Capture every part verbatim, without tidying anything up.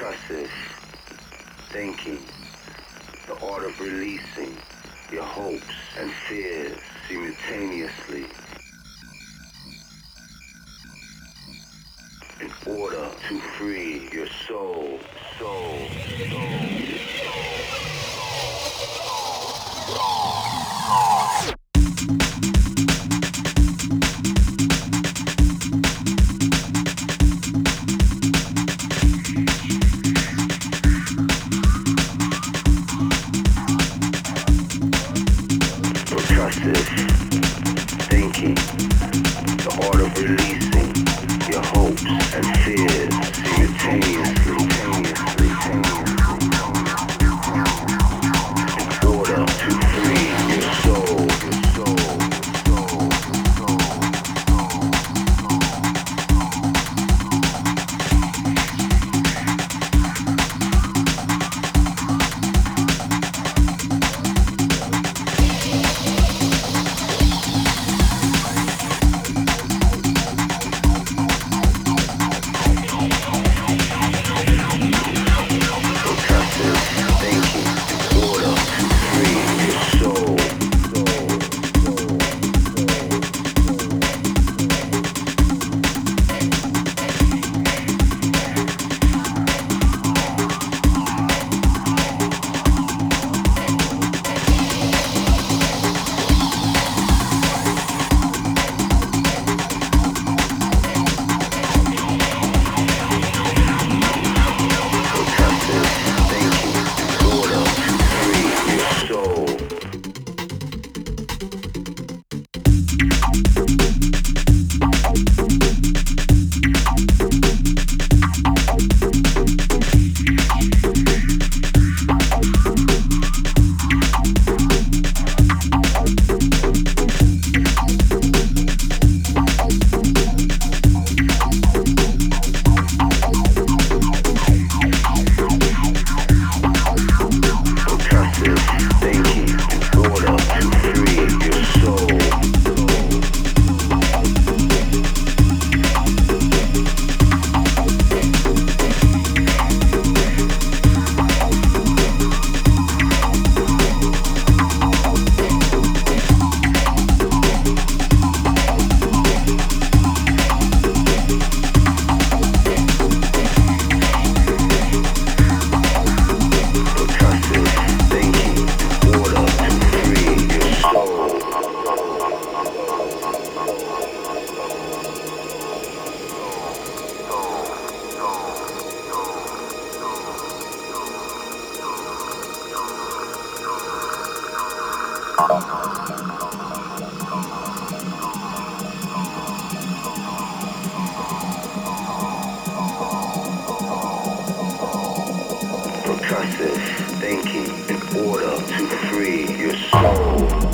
process, thinking, the art of releasing your hopes and fears simultaneously in order to free your soul, soul, soul, soul, soul. Thinking, the art of releasing your hopes and fears simultaneously in order to free your soul, thinking in order to free your soul. Soul.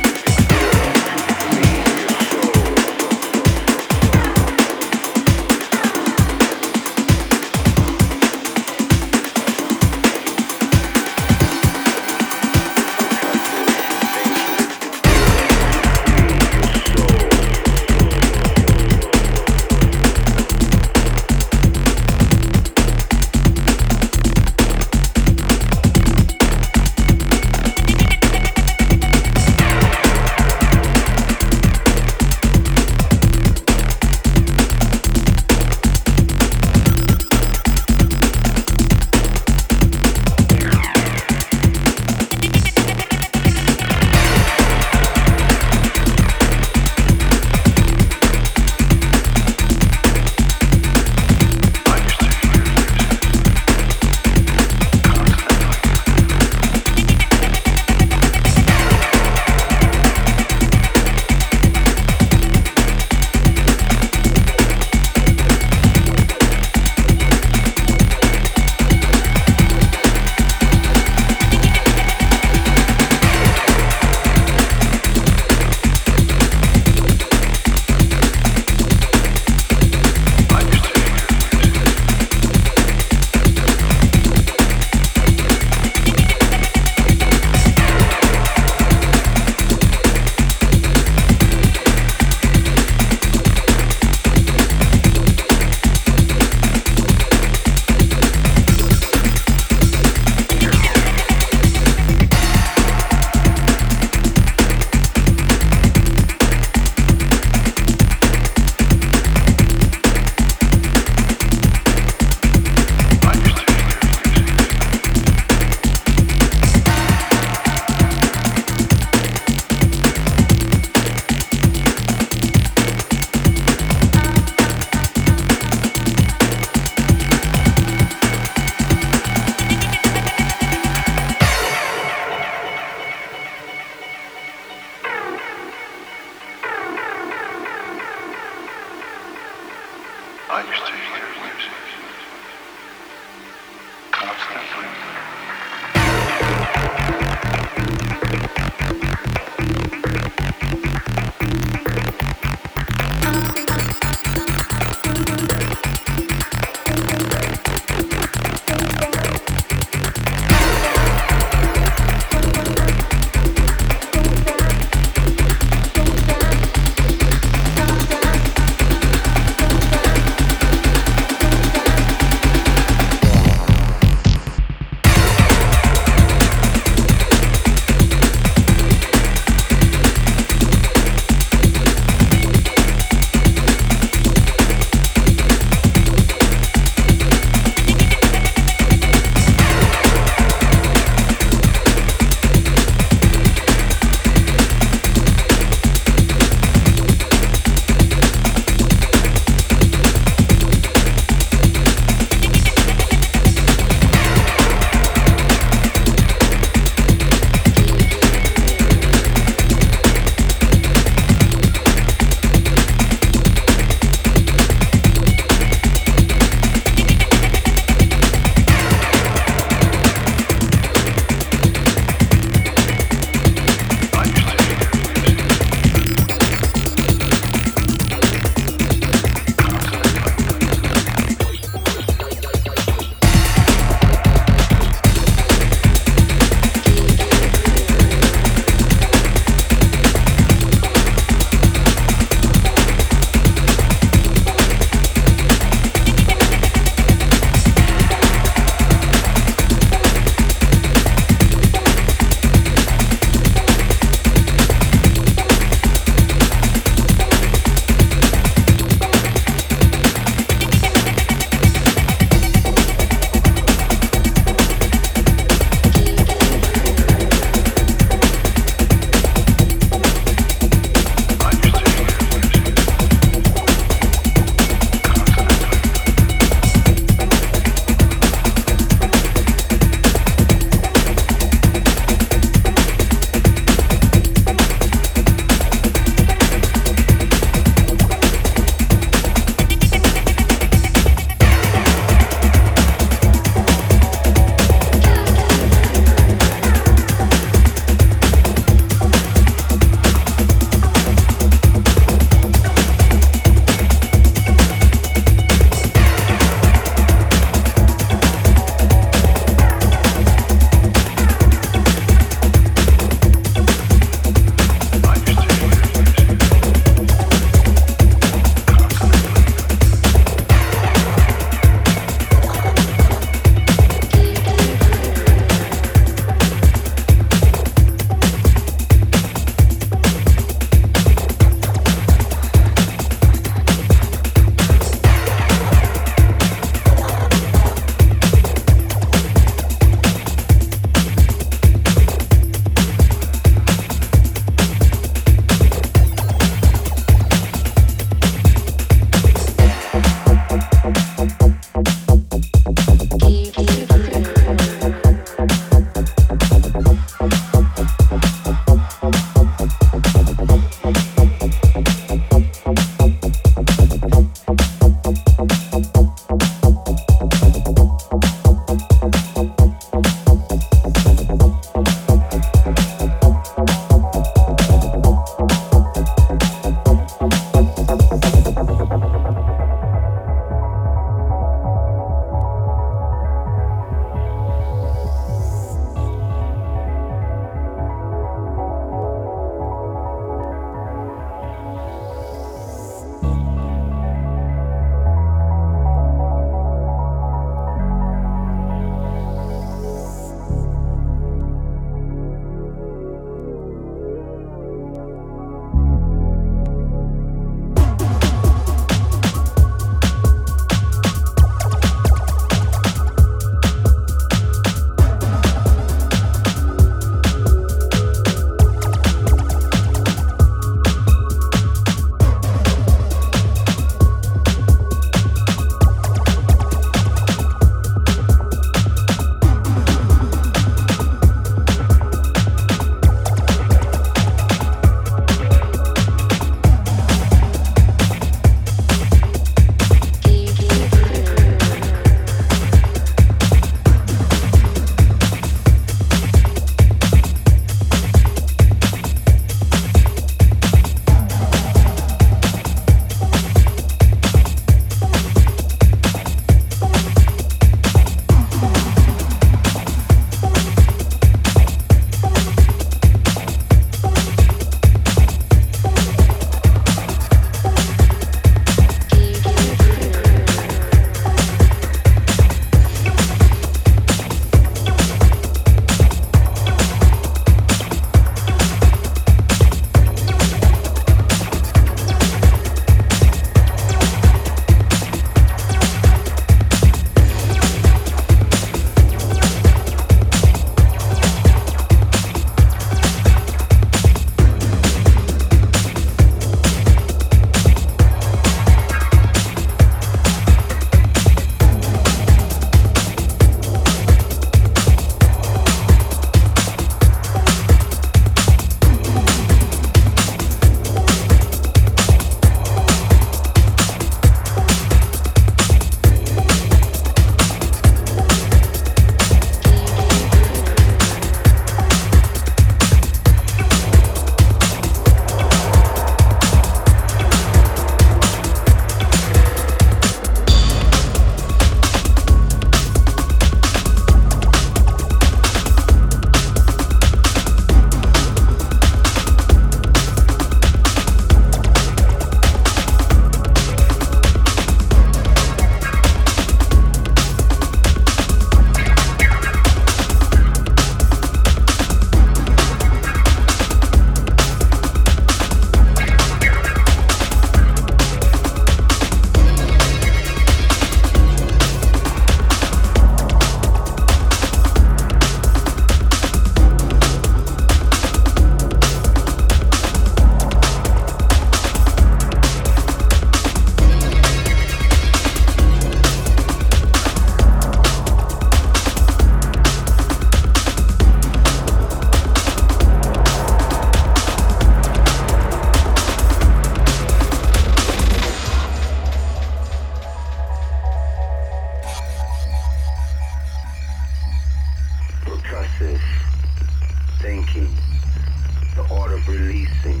releasing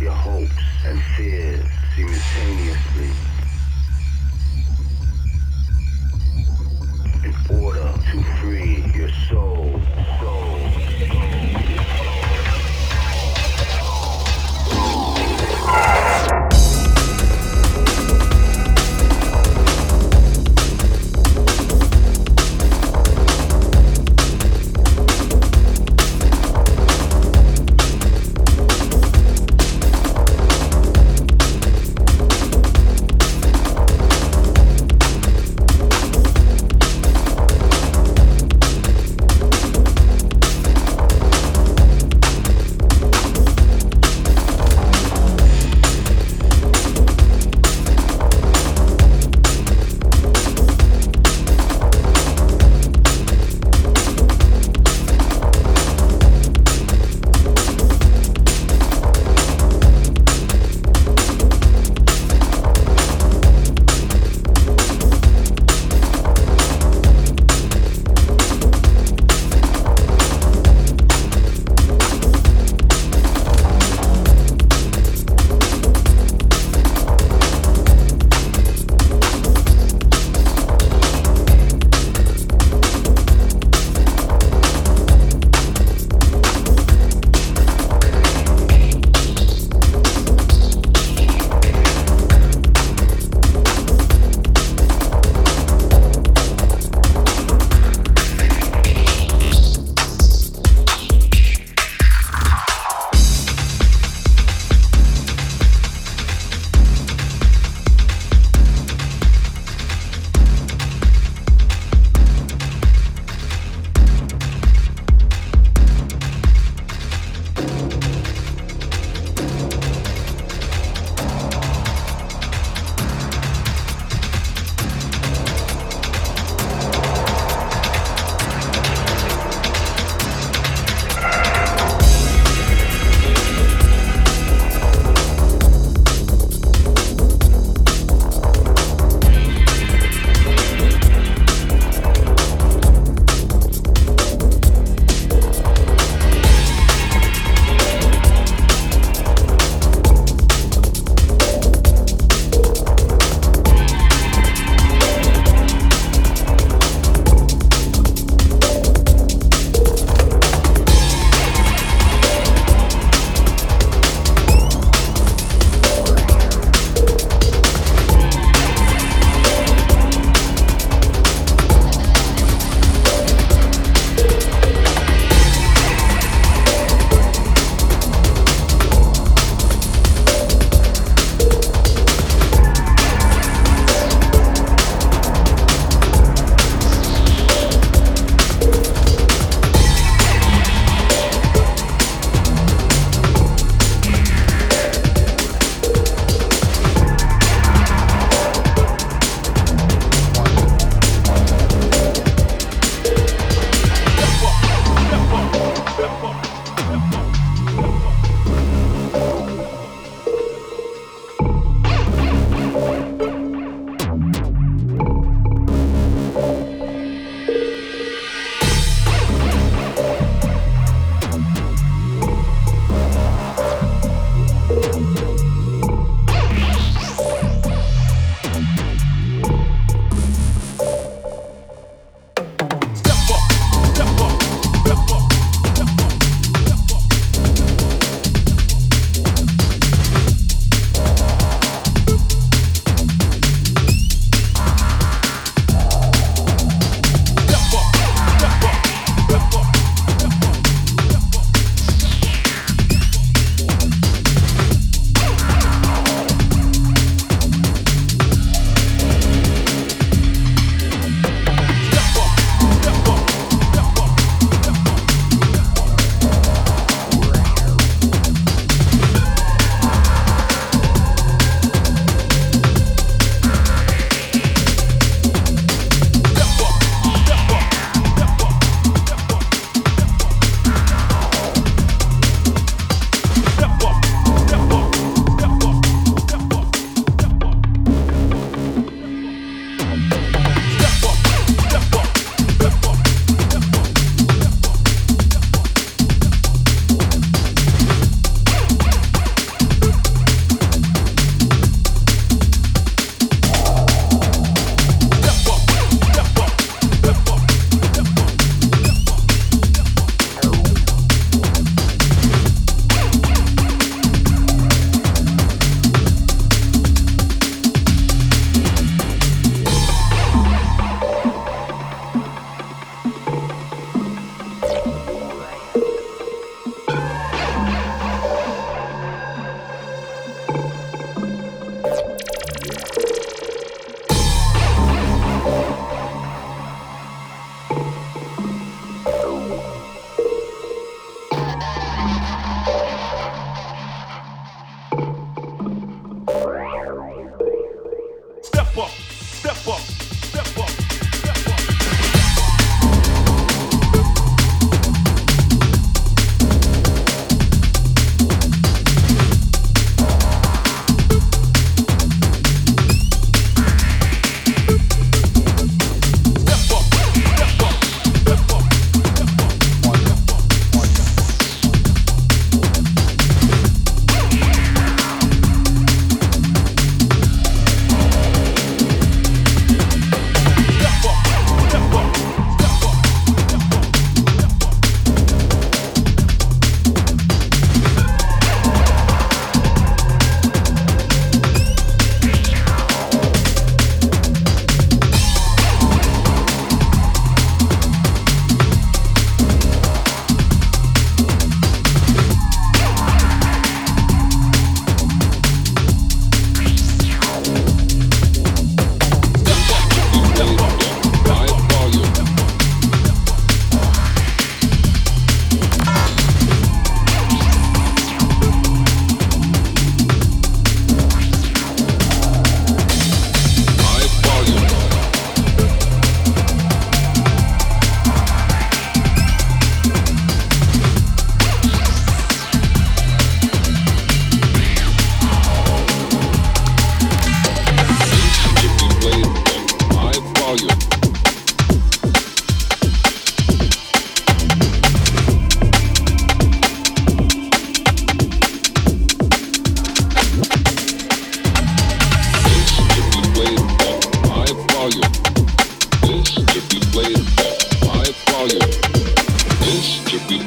your hopes and fears simultaneously in order to free your soul, soul, soul.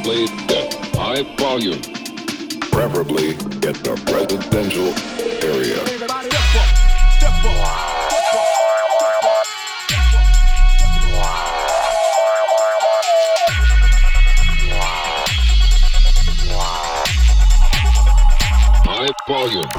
played at high volume, preferably at the residential area. Everybody step up, step up, step up, step up, step up, step up. High volume.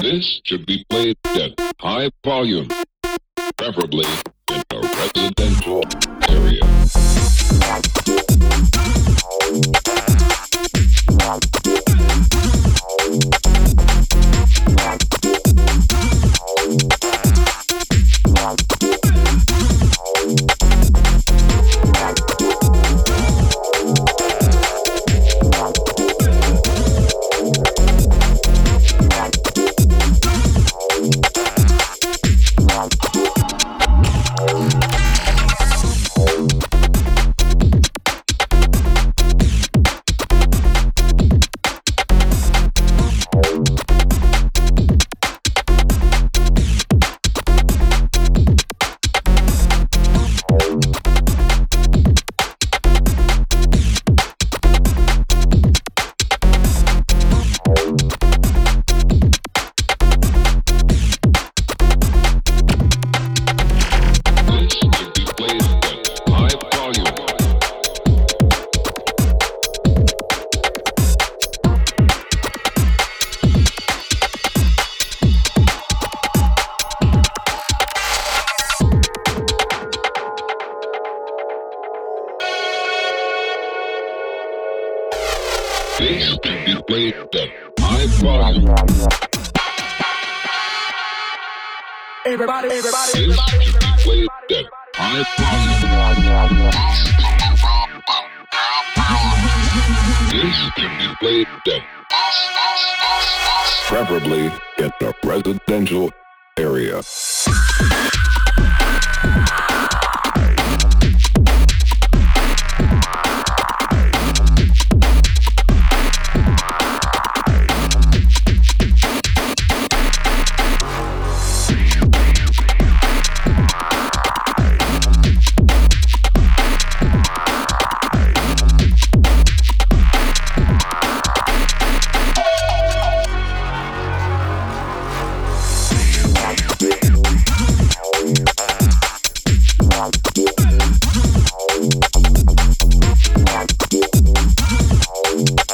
This should be played at high volume, preferably in a residential area. This can be played at high volume. Everybody, everybody, everybody, this everybody, can be played at high volume. This can be played at, preferably at the residential area. Everybody.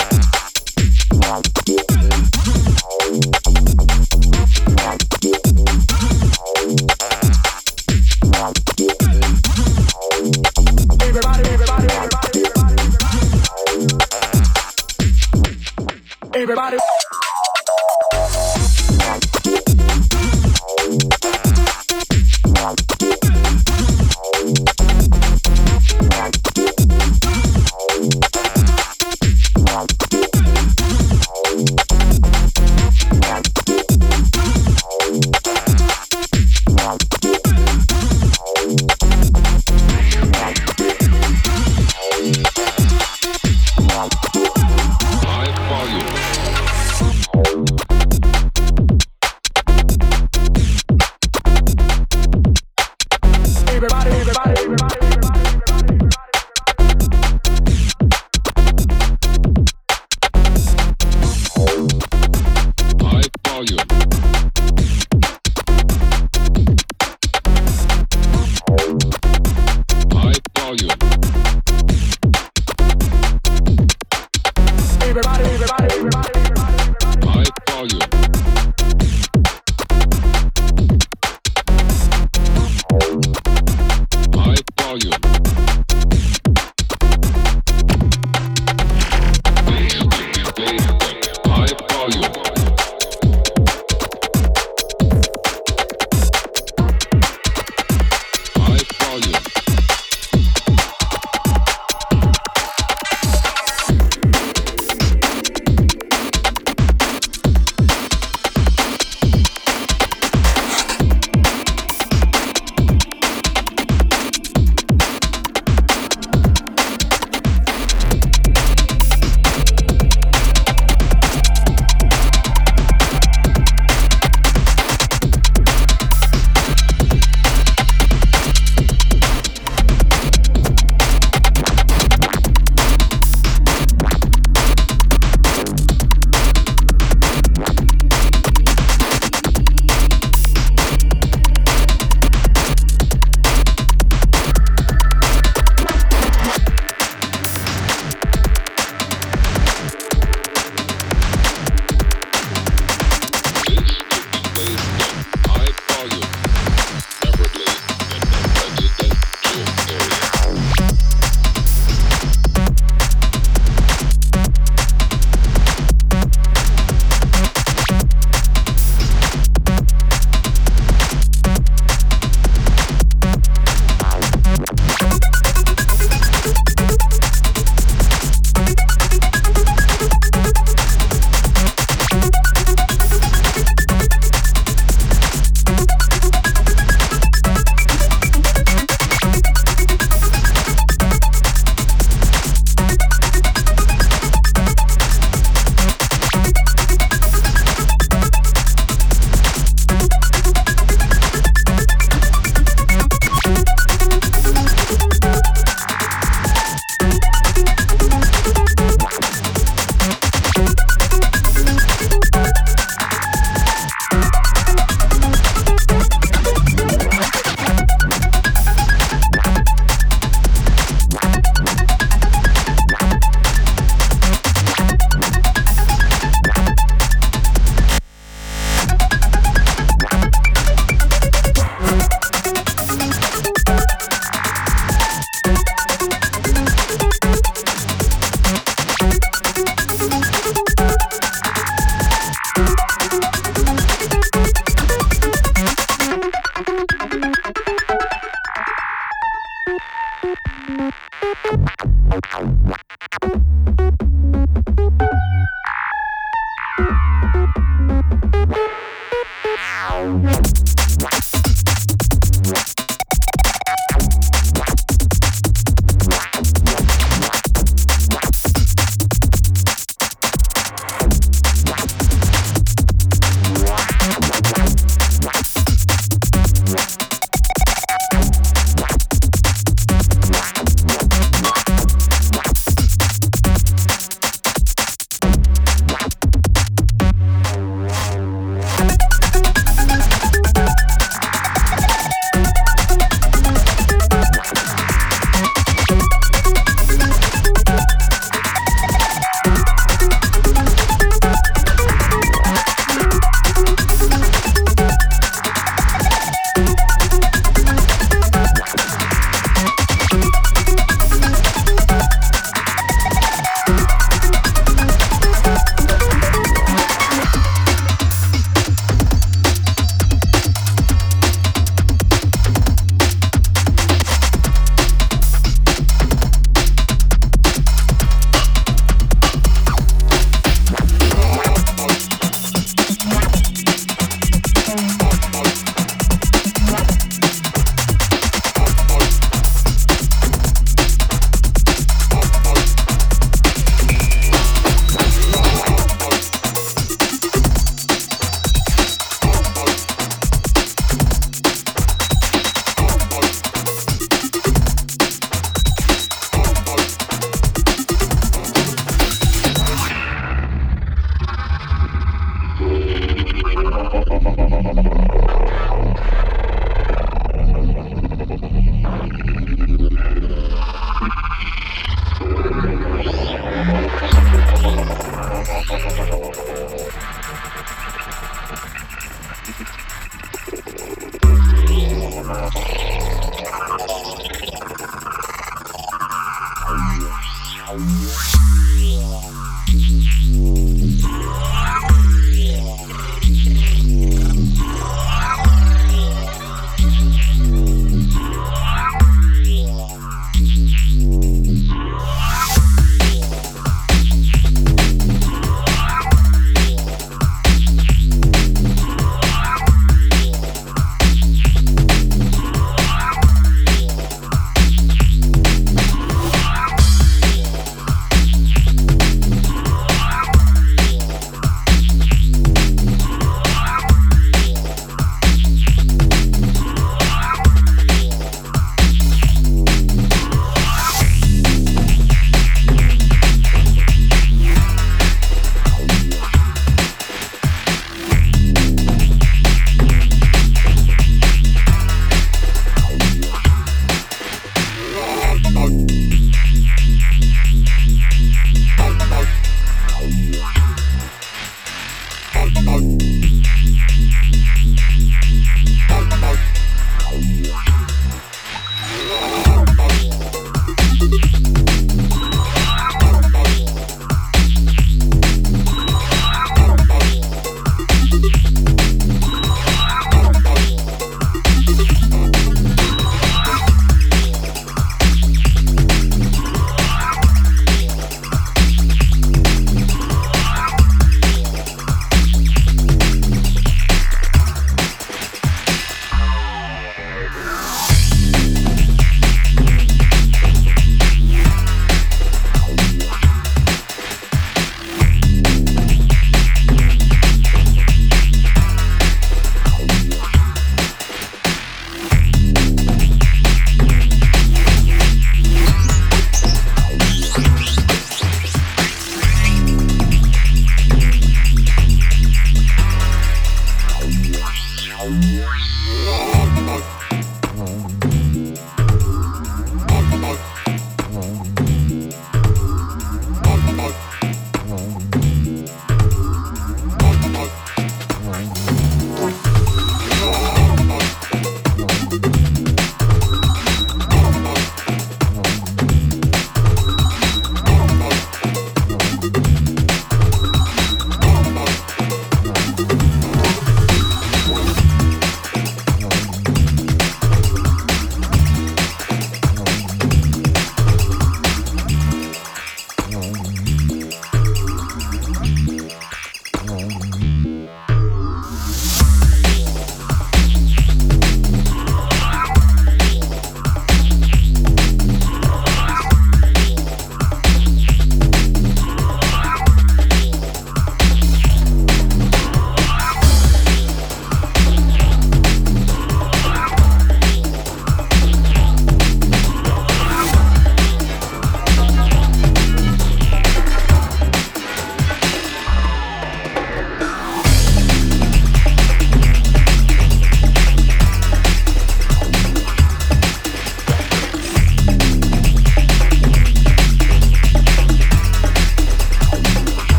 Everybody, everybody, everybody, everybody, everybody, everybody. High volume. High volume.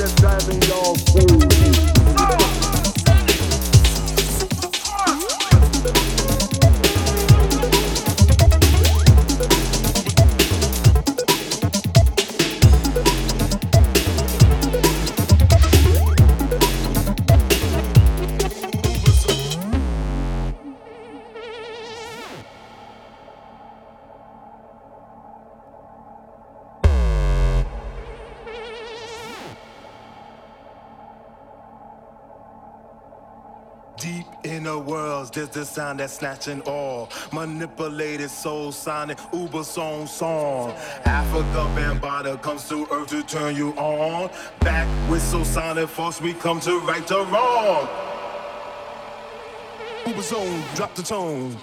that's driving y'all crazy. Deep inner worlds, there's the sound that's snatching all. Manipulated soul, sonic, uber song song. Africa Bambaataa comes to earth to turn you on. Back with soul sonic force, we come to right the wrong. Uber zone, drop the tone.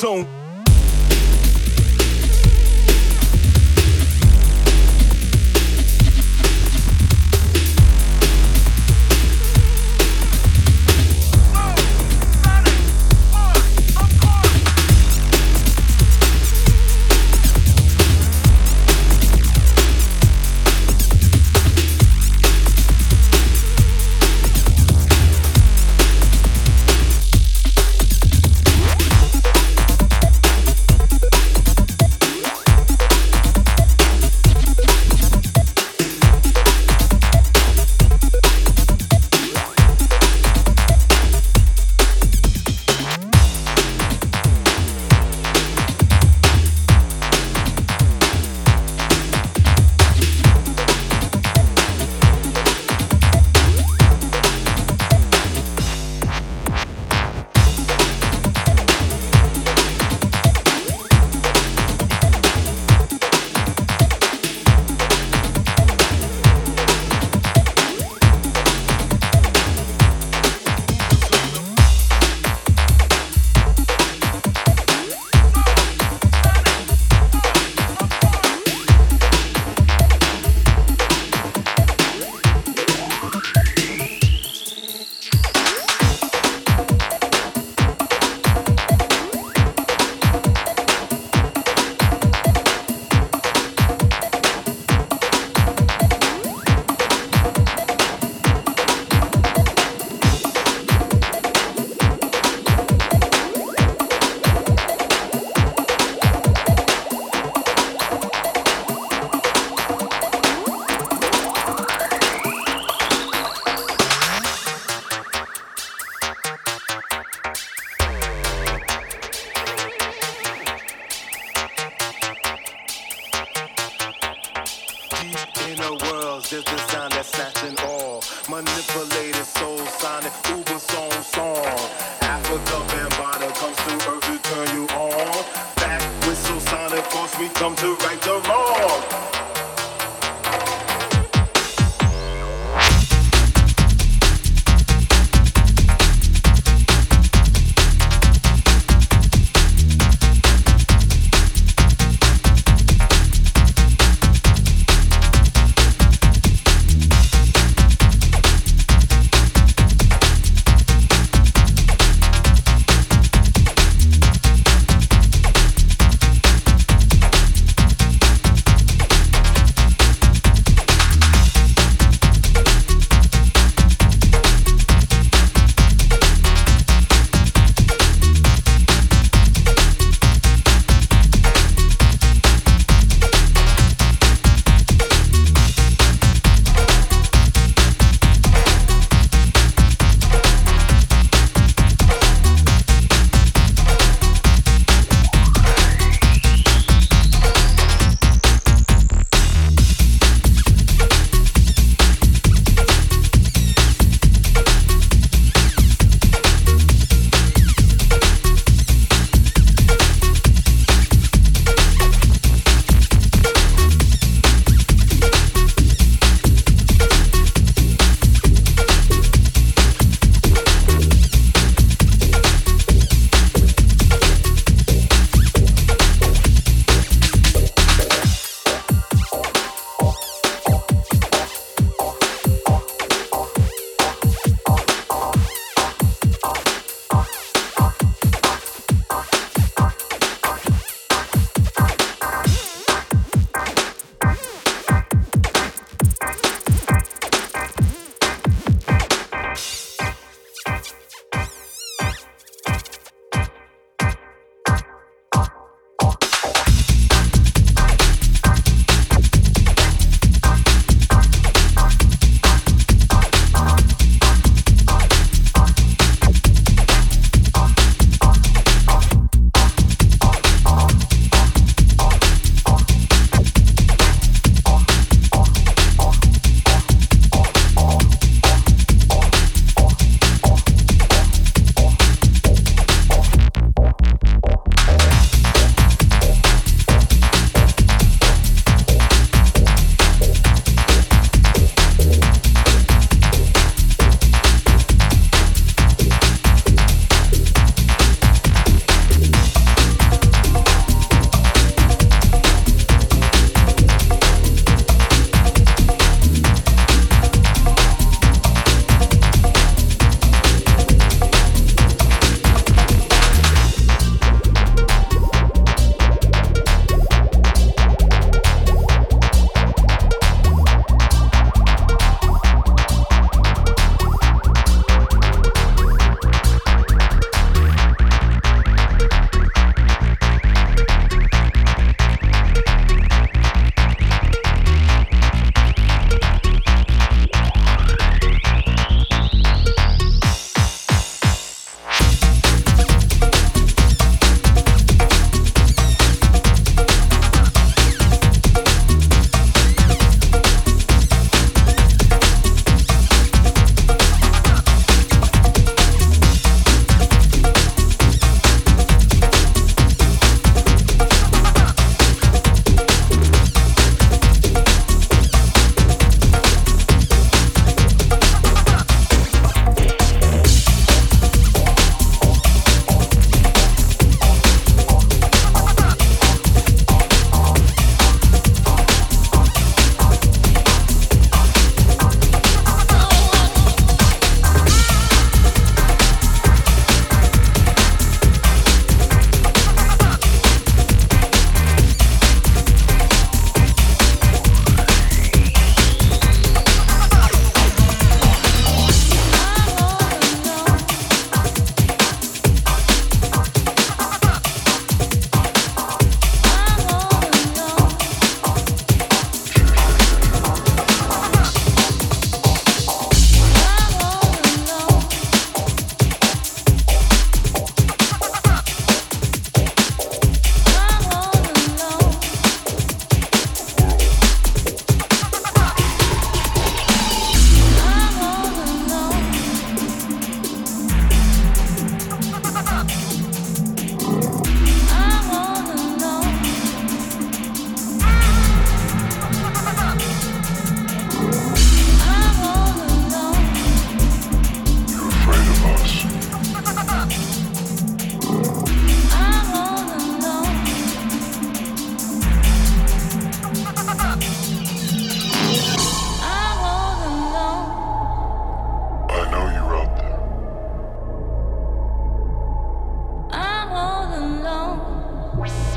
Zone. Change.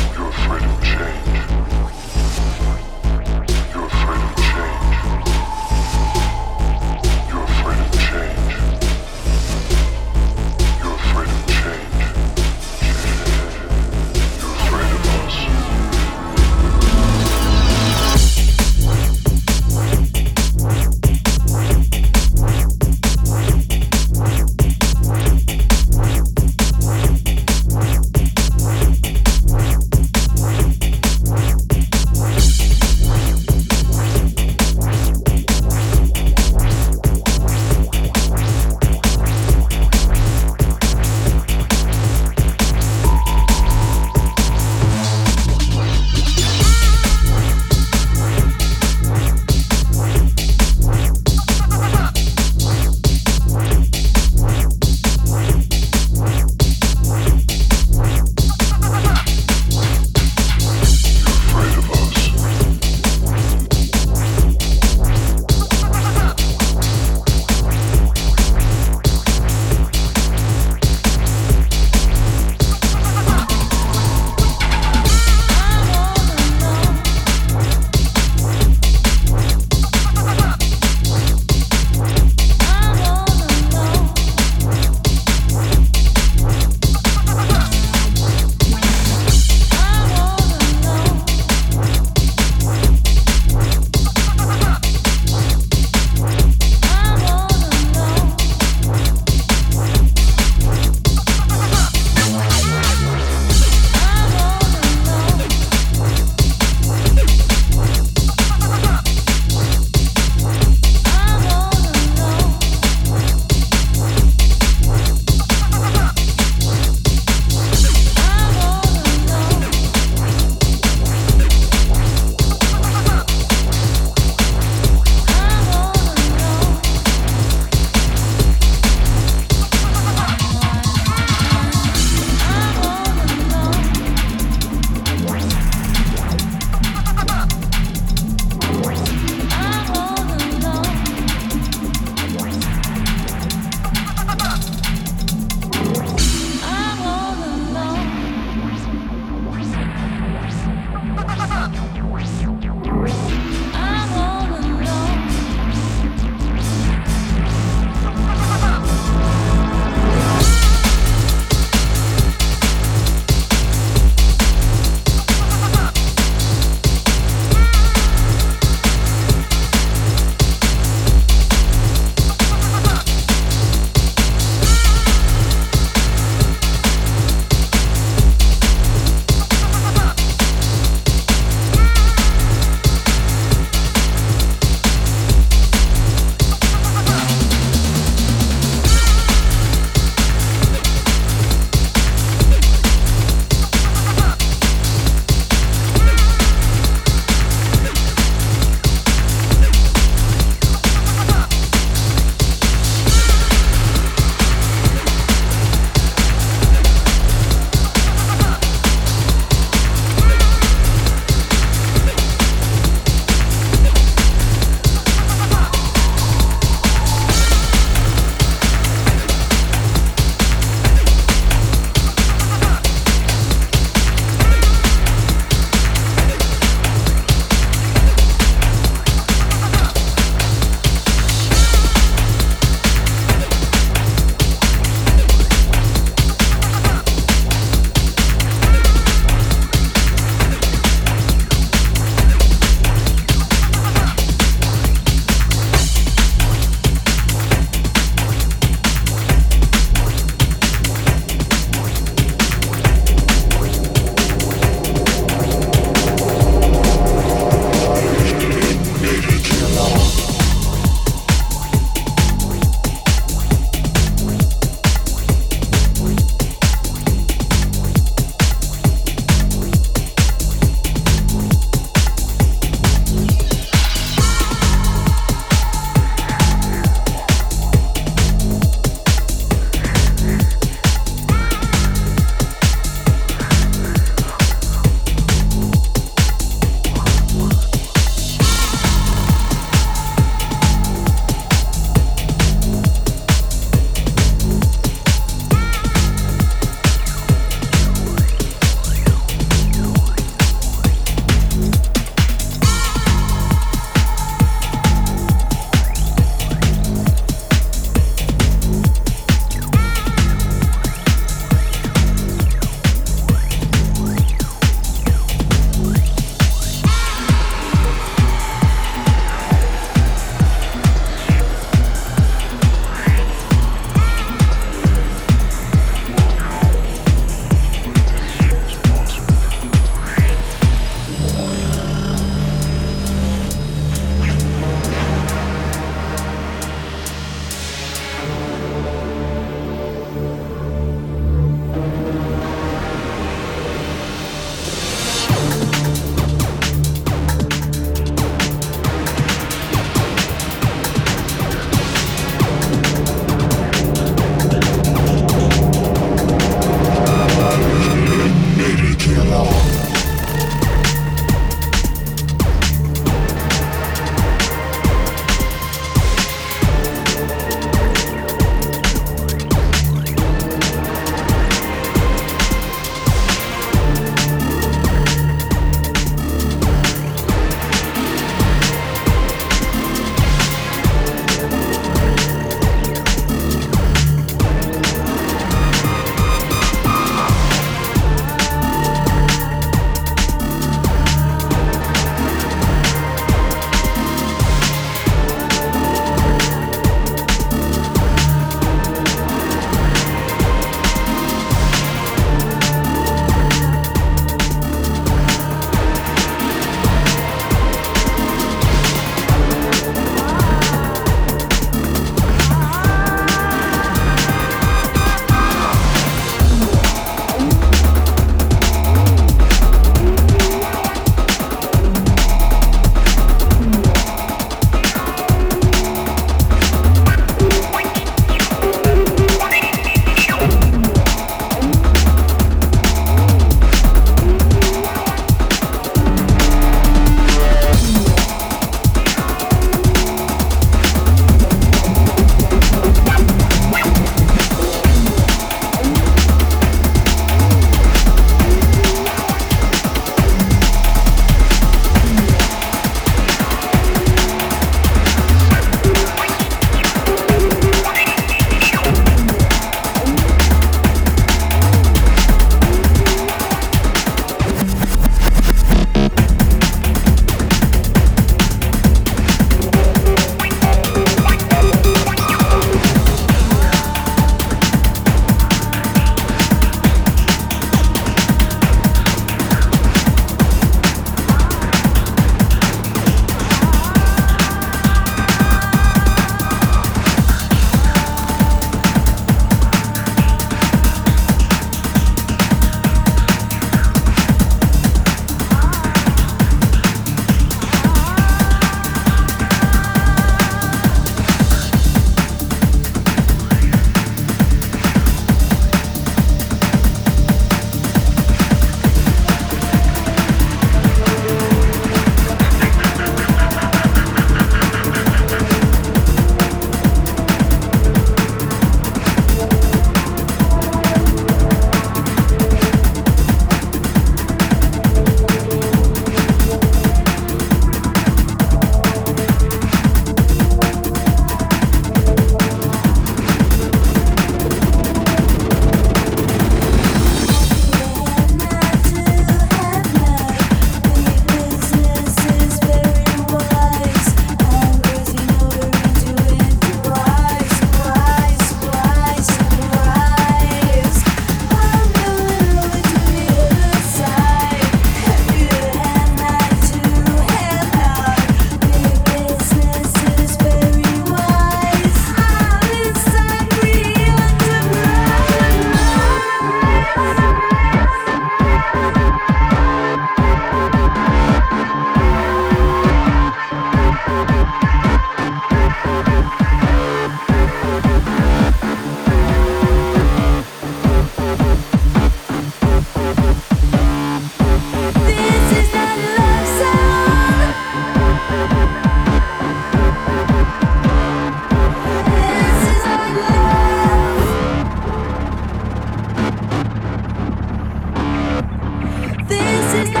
This is the